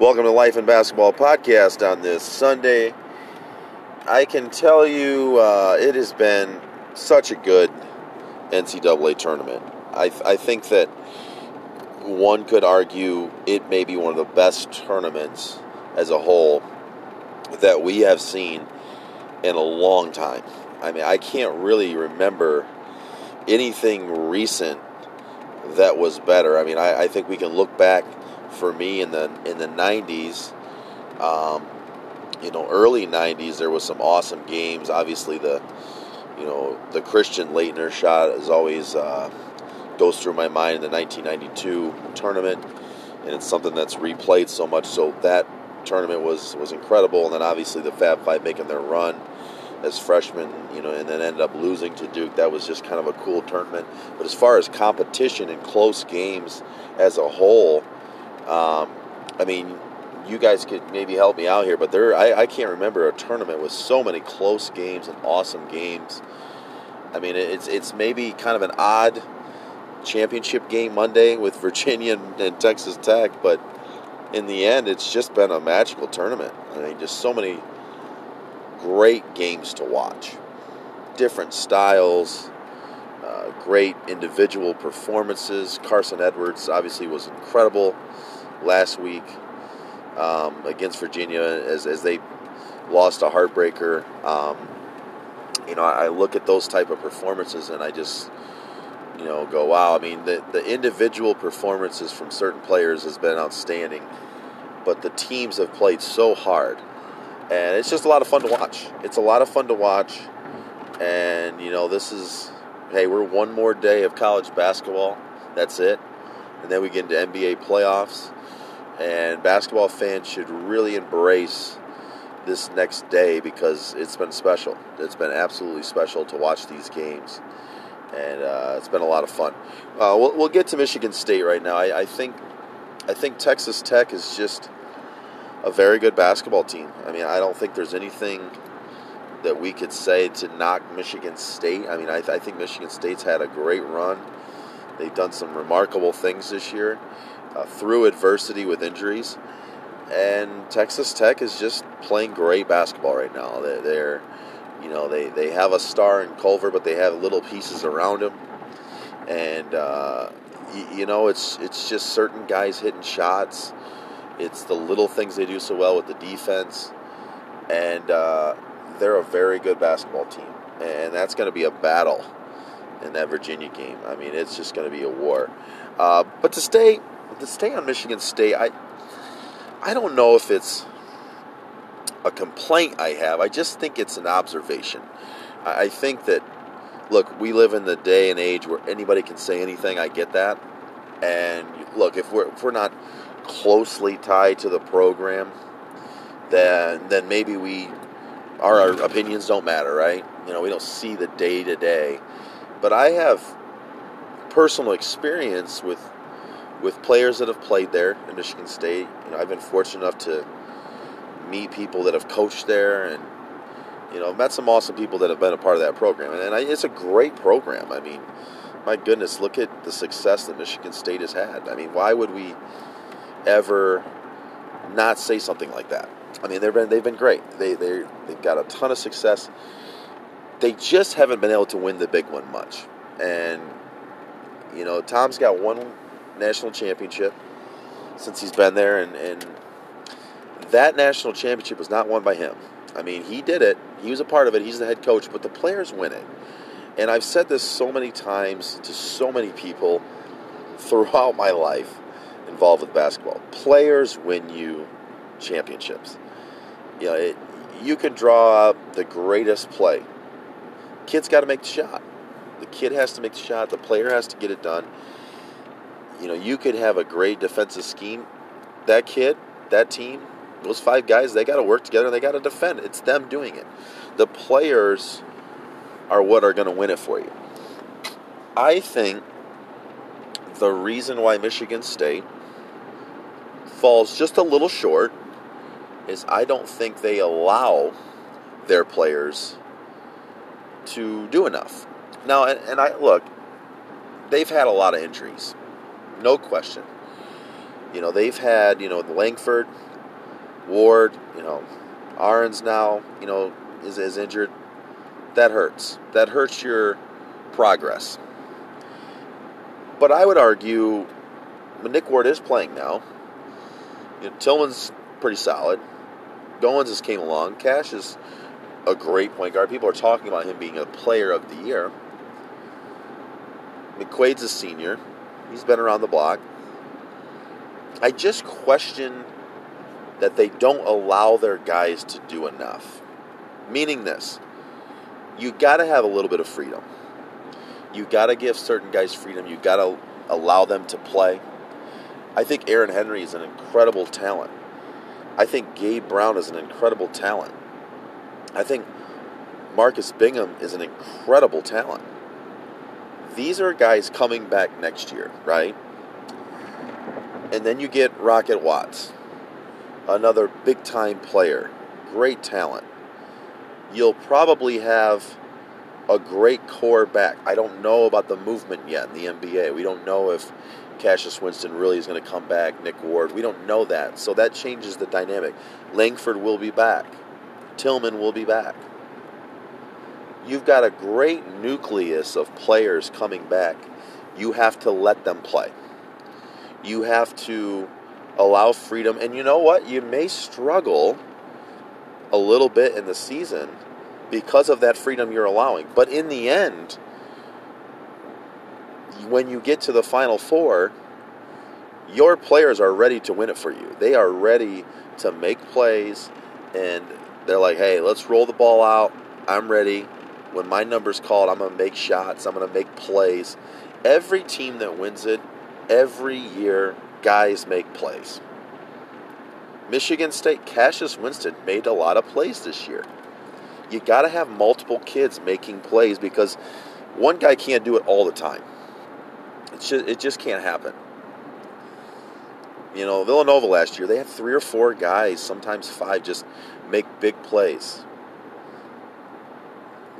Welcome to Life and Basketball Podcast on this Sunday. I can tell you it has been such a good NCAA tournament. I think that one could argue it may be one of the best tournaments as a whole that we have seen in a long time. I mean, I can't really remember anything recent that was better. I mean, I think we can look back, for me, in the 90s, early 90s, there was some awesome games. Obviously, the Christian Leitner shot is always goes through my mind in the 1992 tournament, and it's something that's replayed so much. So that tournament was incredible, and then obviously the Fab Five making their run as freshmen, and then ended up losing to Duke. That was just kind of a cool tournament. But as far as competition and close games as a whole, I mean, you guys could maybe help me out here, but I can't remember a tournament with so many close games and awesome games. I mean, it's maybe kind of an odd championship game Monday with Virginia and Texas Tech, but in the end, it's just been a magical tournament. I mean, just so many great games to watch, different styles, great individual performances. Carson Edwards obviously was incredible last week against Virginia as they lost a heartbreaker. I look at those type of performances and I just go, wow. I mean, the individual performances from certain players has been outstanding, but the teams have played so hard, and it's just a lot of fun to watch. And this is, hey, we're one more day of college basketball. That's it. And then we get into NBA playoffs. And basketball fans should really embrace this next day because it's been special. It's been absolutely special to watch these games. And it's been a lot of fun. We'll get to Michigan State right now. I think Texas Tech is just a very good basketball team. I mean, I don't think there's anything that we could say to knock Michigan State. I mean, I think Michigan State's had a great run. They've done some remarkable things this year through adversity with injuries. And Texas Tech is just playing great basketball right now. They have a star in Culver, but they have little pieces around him. And, it's just certain guys hitting shots. It's the little things they do so well with the defense. And they're a very good basketball team. And that's going to be a battle in that Virginia game. I mean, it's just going to be a war. But to stay on Michigan State, I don't know if it's a complaint I have. I just think it's an observation. I think that, look, we live in the day and age where anybody can say anything. I get that. And, look, if we're not closely tied to the program, then maybe our opinions don't matter, right? We don't see the day-to-day. But I have personal experience with players that have played there in Michigan State. I've been fortunate enough to meet people that have coached there, and met some awesome people that have been a part of that program. And it's a great program. I mean, my goodness, look at the success that Michigan State has had. I mean, why would we ever not say something like that? I mean, they've been great. They've got a ton of success. They just haven't been able to win the big one much. And Tom's got one national championship since he's been there, and that national championship was not won by him. I mean, he did it. He was a part of it. He's the head coach, but the players win it. And I've said this so many times to so many people throughout my life involved with basketball. Players win you championships. You can draw up the greatest play. Kid's got to make the shot. The kid has to make the shot. The player has to get it done. You could have a great defensive scheme. That kid, that team, those five guys, they got to work together. They got to defend. It's them doing it. The players are what are going to win it for you. I think the reason why Michigan State falls just a little short is I don't think they allow their players to do enough. Now, and I look, they've had a lot of injuries, no question. You know, they've had, you know, Langford, Ward, you know, Ahrens now, you know, is injured. That hurts. That hurts your progress. But I would argue when Nick Ward is playing now, you know, Tillman's pretty solid. Goins has came along. Cash is a great point guard. People are talking about him being a player of the year. McQuaid's a senior. He's been around the block. I just question that they don't allow their guys to do enough. Meaning this, you got to have a little bit of freedom. You got to give certain guys freedom. You got to allow them to play. I think Aaron Henry is an incredible talent. I think Gabe Brown is an incredible talent. I think Marcus Bingham is an incredible talent. These are guys coming back next year, right? And then you get Rocket Watts, another big-time player, great talent. You'll probably have a great core back. I don't know about the movement yet in the NBA. We don't know if Cassius Winston really is going to come back, Nick Ward. We don't know that, so that changes the dynamic. Langford will be back. Tillman will be back. You've got a great nucleus of players coming back. You have to let them play. You have to allow freedom. And you know what? You may struggle a little bit in the season because of that freedom you're allowing. But in the end, when you get to the Final Four, your players are ready to win it for you. They are ready to make plays, and they're like, hey, let's roll the ball out. I'm ready. When my number's called, I'm going to make shots. I'm going to make plays. Every team that wins it, every year, guys make plays. Michigan State, Cassius Winston made a lot of plays this year. You got to have multiple kids making plays because one guy can't do it all the time. It just can't happen. You know, Villanova last year, they had 3 or 4 guys, sometimes 5, just make big plays.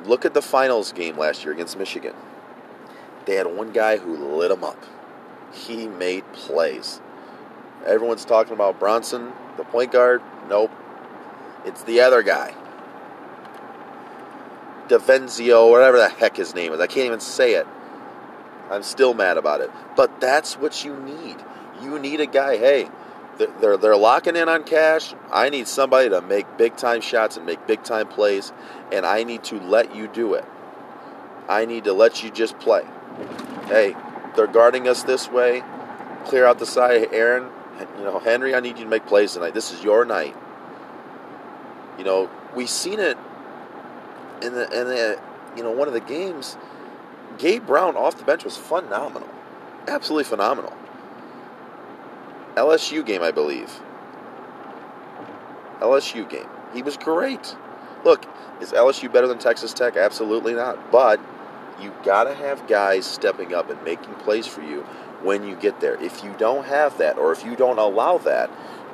Look at the finals game last year against Michigan. They had one guy who lit them up. He made plays. Everyone's talking about Bronson, the point guard. Nope. It's the other guy. DeVenzio, whatever the heck his name is. I can't even say it. I'm still mad about it. But that's what you need. You need a guy, hey, they're locking in on Cash. I need somebody to make big-time shots and make big-time plays, and I need to let you do it. I need to let you just play. Hey, they're guarding us this way. Clear out the side. Hey, Aaron, you know, Henry, I need you to make plays tonight. This is your night. You know, we've seen it in the you know, one of the games. Gabe Brown off the bench was phenomenal. Absolutely phenomenal. LSU game, I believe. LSU game. He was great. Look, is LSU better than Texas Tech? Absolutely not. But you got to have guys stepping up and making plays for you when you get there. If you don't have that, or if you don't allow that,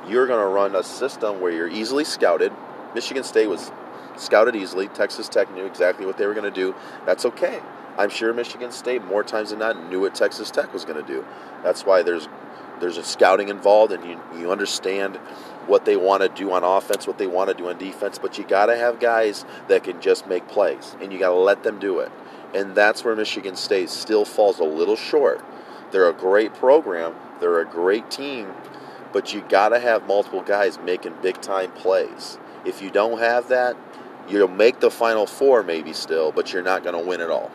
you're going to run a system where you're easily scouted. Michigan State was scouted easily. Texas Tech knew exactly what they were going to do. That's okay. I'm sure Michigan State, more times than not, knew what Texas Tech was going to do. That's why there's a scouting involved, and you understand what they want to do on offense, what they want to do on defense, but you got to have guys that can just make plays, and you got to let them do it. And that's where Michigan State still falls a little short. They're a great program. They're a great team, but you got to have multiple guys making big-time plays. If you don't have that, you'll make the Final Four maybe still, but you're not going to win it all.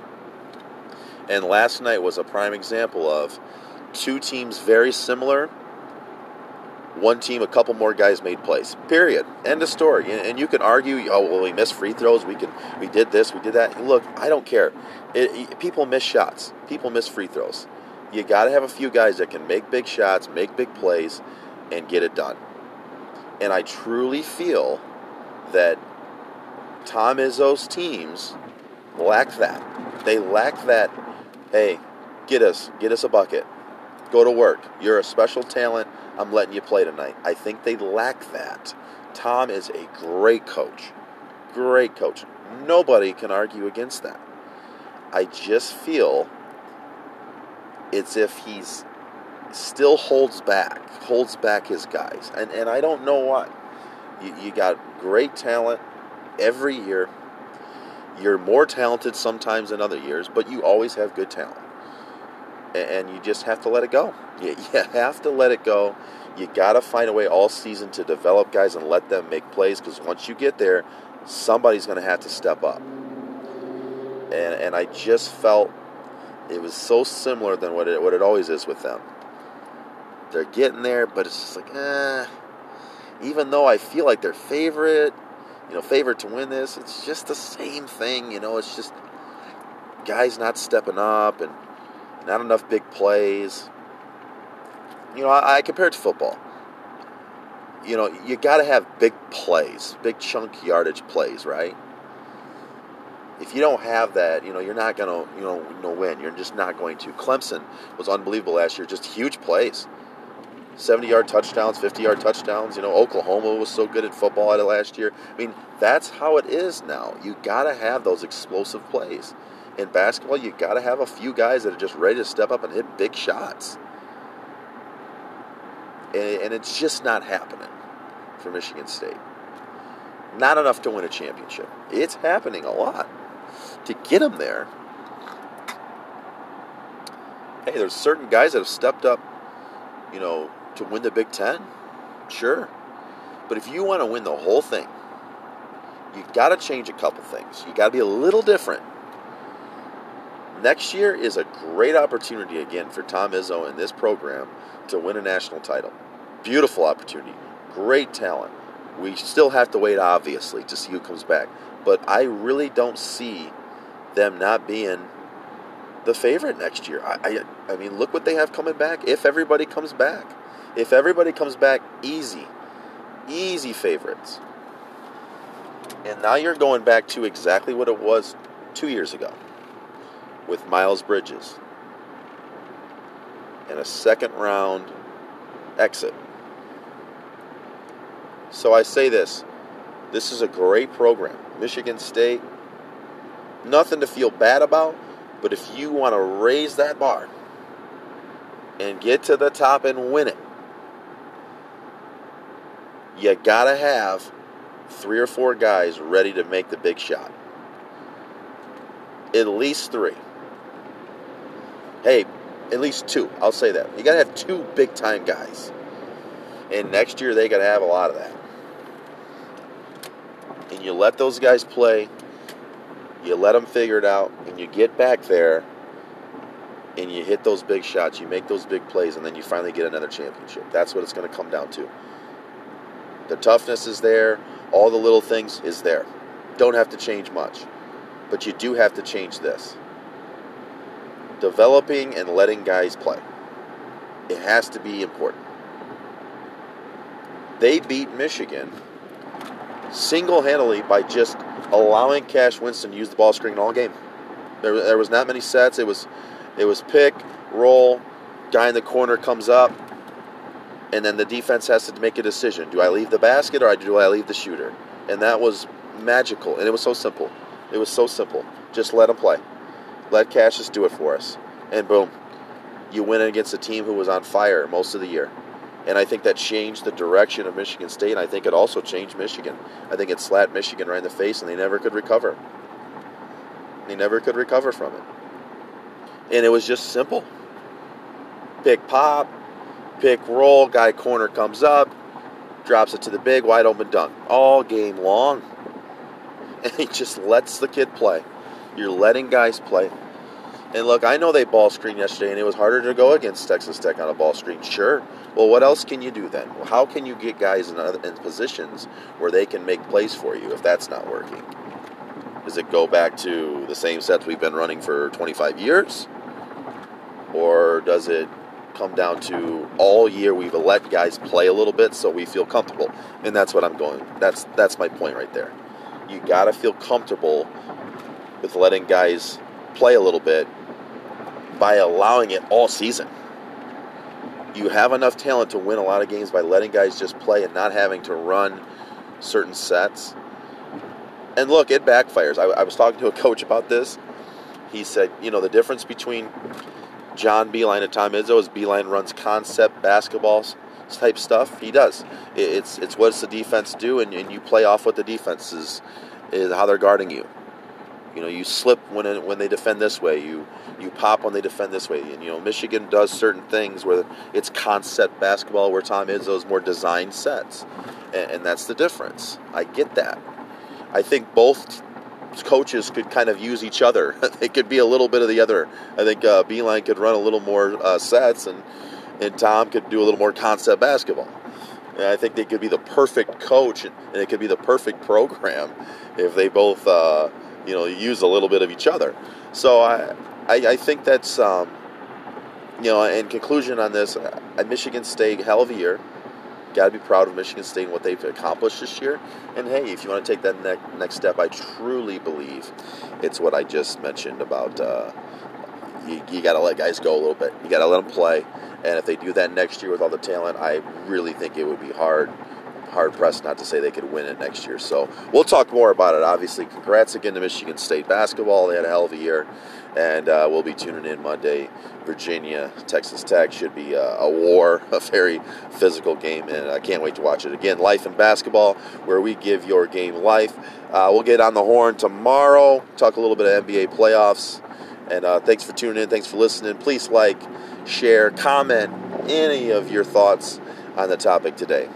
And last night was a prime example of two teams very similar. One team, a couple more guys made plays. Period. End of story. And you can argue, oh, well, we missed free throws. We did this. We did that. Look, I don't care. People miss shots. People miss free throws. You got to have a few guys that can make big shots, make big plays, and get it done. And I truly feel that Tom Izzo's teams lack that. They lack that, hey, get us a bucket. Go to work. You're a special talent. I'm letting you play tonight. I think they lack that. Tom is a great coach. Great coach. Nobody can argue against that. I just feel it's if he's still holds back his guys. And I don't know why. You got great talent every year. You're more talented sometimes than other years, but you always have good talent. And you just have to let it go. You have to let it go. You got to find a way all season to develop guys and let them make plays, because once you get there, somebody's going to have to step up. And I just felt it was so similar than what it always is with them. They're getting there, but it's just like, even though I feel like they're favorite to win this, it's just the same thing. It's just guys not stepping up and not enough big plays. I compare it to football. You got to have big plays, big chunk yardage plays, right? If you don't have that, you're not going to win. You're just not going to. Clemson was unbelievable last year, just huge plays. 70-yard touchdowns, 50-yard touchdowns. Oklahoma was so good at football at it last year. I mean, that's how it is now. You got to have those explosive plays. In basketball, you got to have a few guys that are just ready to step up and hit big shots. And it's just not happening for Michigan State. Not enough to win a championship. It's happening a lot. To get them there, hey, there's certain guys that have stepped up, to win the Big Ten. Sure. But if you want to win the whole thing, you've got to change a couple things. You've got to be a little different. Next year is a great opportunity again for Tom Izzo and this program to win a national title. Beautiful opportunity. Great talent. We still have to wait, obviously, to see who comes back. But I really don't see them not being the favorite next year. I mean, look what they have coming back. If everybody comes back, easy favorites. And now you're going back to exactly what it was 2 years ago with Miles Bridges and a second-round exit. So I say this is a great program. Michigan State, nothing to feel bad about, but if you want to raise that bar and get to the top and win it, you got to have 3 or 4 guys ready to make the big shot. At least 3. Hey, at least 2. I'll say that. You got to have 2 big-time guys. And next year, they got to have a lot of that. And you let those guys play. You let them figure it out. And you get back there. And you hit those big shots. You make those big plays. And then you finally get another championship. That's what it's going to come down to. The toughness is there. All the little things is there. Don't have to change much. But you do have to change this. Developing and letting guys play. It has to be important. They beat Michigan single-handedly by just allowing Cash Winston to use the ball screen all game. There was not many sets. It was pick, roll, guy in the corner comes up, and then the defense has to make a decision. Do I leave the basket or do I leave the shooter? And that was magical, and it was so simple. It was so simple. Just let him play. Let Cash just do it for us. And boom, you win against a team who was on fire most of the year. And I think that changed the direction of Michigan State, and I think it also changed Michigan. I think it slapped Michigan right in the face, and they never could recover. They never could recover from it. And it was just simple. Pick pop, pick roll, guy corner comes up, drops it to the big, wide open dunk. All game long. And he just lets the kid play. You're letting guys play. And look, I know they ball screened yesterday, and it was harder to go against Texas Tech on a ball screen. Sure. Well, what else can you do then? How can you get guys in positions where they can make plays for you if that's not working? Does it go back to the same sets we've been running for 25 years? Or does it come down to all year we've let guys play a little bit so we feel comfortable? And that's what I'm going. That's my point right there. You got to feel comfortable with letting guys play a little bit by allowing it all season. You have enough talent to win a lot of games by letting guys just play and not having to run certain sets. And look, it backfires. I was talking to a coach about this. He said, the difference between John Beilein and Tom Izzo is Beilein runs concept basketball type stuff. He does. It's what does the defense do, and you play off what the defense is how they're guarding you. You know, you slip when they defend this way. You pop when they defend this way. And, you know, Michigan does certain things where it's concept basketball, where Tom Izzo's more design sets. And that's the difference. I get that. I think both coaches could kind of use each other. They could be a little bit of the other. I think Beilein could run a little more sets, and Tom could do a little more concept basketball. And I think they could be the perfect coach, and it could be the perfect program if they both... you know, use a little bit of each other. So I think that's, you know, in conclusion on this, at Michigan State, hell of a year. Got to be proud of Michigan State and what they've accomplished this year. And, hey, if you want to take that next step, I truly believe it's what I just mentioned about you got to let guys go a little bit. You got to let them play. And if they do that next year with all the talent, I really think it would be hard-pressed not to say they could win it next year. So we'll talk more about it, obviously. Congrats again to Michigan State basketball. They had a hell of a year. And we'll be tuning in Monday. Virginia, Texas Tech should be a war, a very physical game, and I can't wait to watch it. Again, Life in Basketball, where we give your game life. We'll get on the horn tomorrow, talk a little bit of NBA playoffs. And thanks for tuning in. Thanks for listening. Please like, share, comment any of your thoughts on the topic today.